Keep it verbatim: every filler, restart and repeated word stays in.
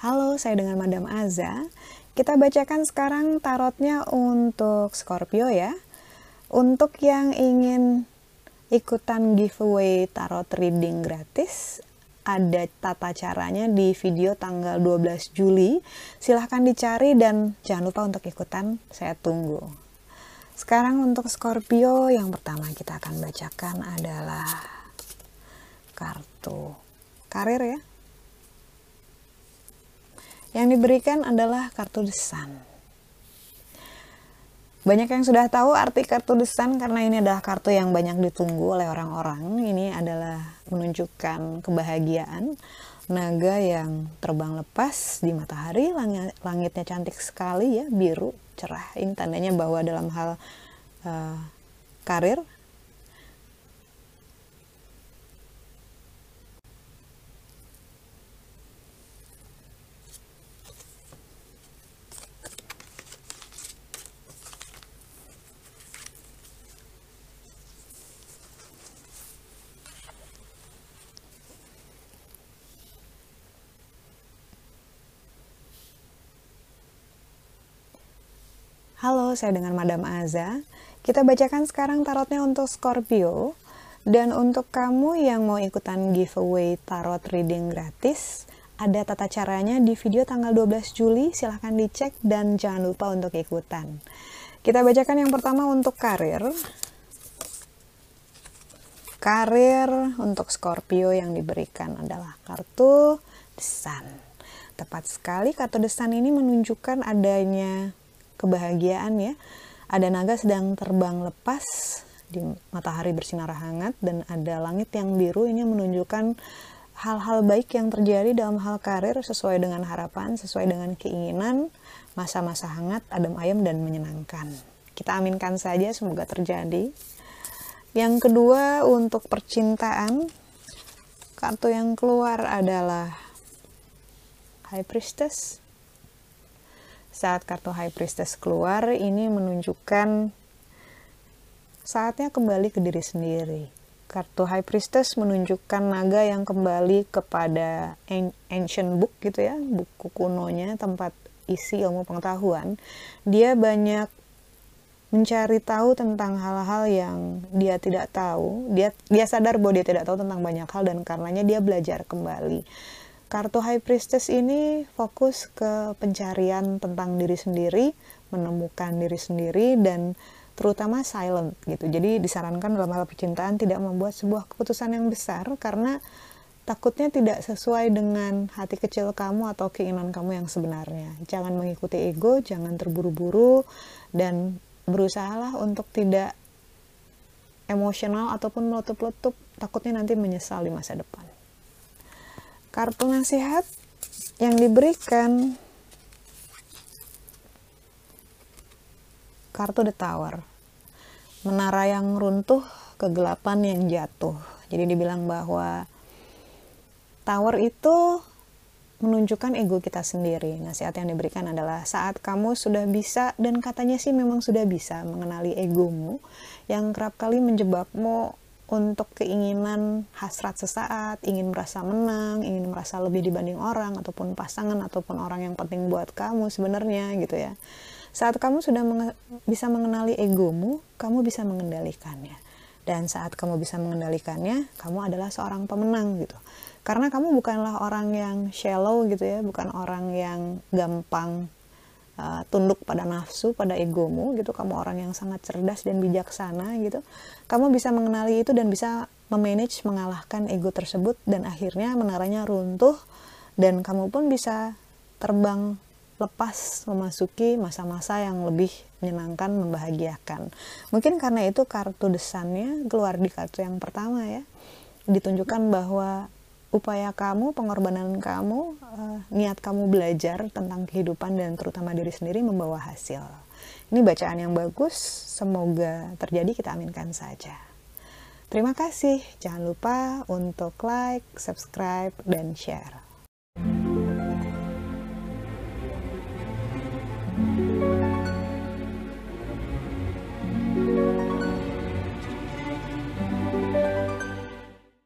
Halo, saya dengan Madam Aza. Kita bacakan sekarang tarotnya untuk Scorpio ya. Untuk yang ingin ikutan giveaway tarot reading gratis, ada tata caranya di video tanggal dua belas Juli. Silahkan dicari dan jangan lupa untuk ikutan, saya tunggu. Sekarang untuk Scorpio yang pertama kita akan bacakan adalah kartu karir ya. Yang diberikan adalah kartu The Sun. Banyak yang sudah tahu arti kartu The Sun karena ini adalah kartu yang banyak ditunggu oleh orang-orang. Ini adalah menunjukkan kebahagiaan, naga yang terbang lepas di matahari, langit, langitnya cantik sekali ya, biru cerah. Ini tandanya bahwa dalam hal uh, karir, halo, saya dengan Madam Aza. Kita bacakan sekarang tarotnya untuk Scorpio. Dan untuk kamu yang mau ikutan giveaway tarot reading gratis, ada tata caranya di video tanggal dua belas Juli. Silahkan dicek dan jangan lupa untuk ikutan. Kita bacakan yang pertama untuk karir. Karir untuk Scorpio yang diberikan adalah kartu The Sun. Tepat sekali, kartu The Sun ini menunjukkan adanya kebahagiaan ya, ada naga sedang terbang lepas di matahari bersinar hangat dan ada langit yang biru. Ini menunjukkan hal-hal baik yang terjadi dalam hal karir sesuai dengan harapan, sesuai dengan keinginan, masa-masa hangat, adem ayem dan menyenangkan. Kita aminkan saja, semoga terjadi. Yang kedua untuk percintaan, kartu yang keluar adalah High Priestess. Saat kartu High Priestess keluar, ini menunjukkan saatnya kembali ke diri sendiri. Kartu High Priestess menunjukkan naga yang kembali kepada ancient book gitu ya, buku kunonya, tempat isi ilmu pengetahuan. Dia banyak mencari tahu tentang hal-hal yang dia tidak tahu. Dia, dia sadar bahwa dia tidak tahu tentang banyak hal dan karenanya dia belajar kembali. Kartu High Priestess ini fokus ke pencarian tentang diri sendiri, menemukan diri sendiri, dan terutama silent gitu. Jadi disarankan dalam hal percintaan tidak membuat sebuah keputusan yang besar karena takutnya tidak sesuai dengan hati kecil kamu atau keinginan kamu yang sebenarnya. Jangan mengikuti ego, jangan terburu-buru, dan berusahalah untuk tidak emosional ataupun meletup-letup, takutnya nanti menyesal di masa depan. Kartu nasihat yang diberikan kartu The Tower, menara yang runtuh, kegelapan yang jatuh. Jadi dibilang bahwa tower itu menunjukkan ego kita sendiri. Nasihat yang diberikan adalah saat kamu sudah bisa, dan katanya sih memang sudah bisa mengenali egomu yang kerap kali menjebakmu untuk keinginan hasrat sesaat, ingin merasa menang, ingin merasa lebih dibanding orang, ataupun pasangan, ataupun orang yang penting buat kamu sebenarnya gitu ya. Saat kamu sudah menge bisa mengenali egomu, kamu bisa mengendalikannya. Dan saat kamu bisa mengendalikannya, kamu adalah seorang pemenang gitu. Karena kamu bukanlah orang yang shallow gitu ya, bukan orang yang gampang Uh, tunduk pada nafsu, pada egomu gitu. Kamu orang yang sangat cerdas dan bijaksana gitu. Kamu bisa mengenali itu dan bisa memanage, mengalahkan ego tersebut, dan akhirnya menaranya runtuh dan kamu pun bisa terbang lepas memasuki masa-masa yang lebih menyenangkan, membahagiakan. Mungkin karena itu kartu desainnya keluar di kartu yang pertama ya, ditunjukkan bahwa upaya kamu, pengorbanan kamu, eh, niat kamu belajar tentang kehidupan dan terutama diri sendiri membawa hasil. Ini bacaan yang bagus, semoga terjadi, kita aminkan saja. Terima kasih, jangan lupa untuk like, subscribe, dan share.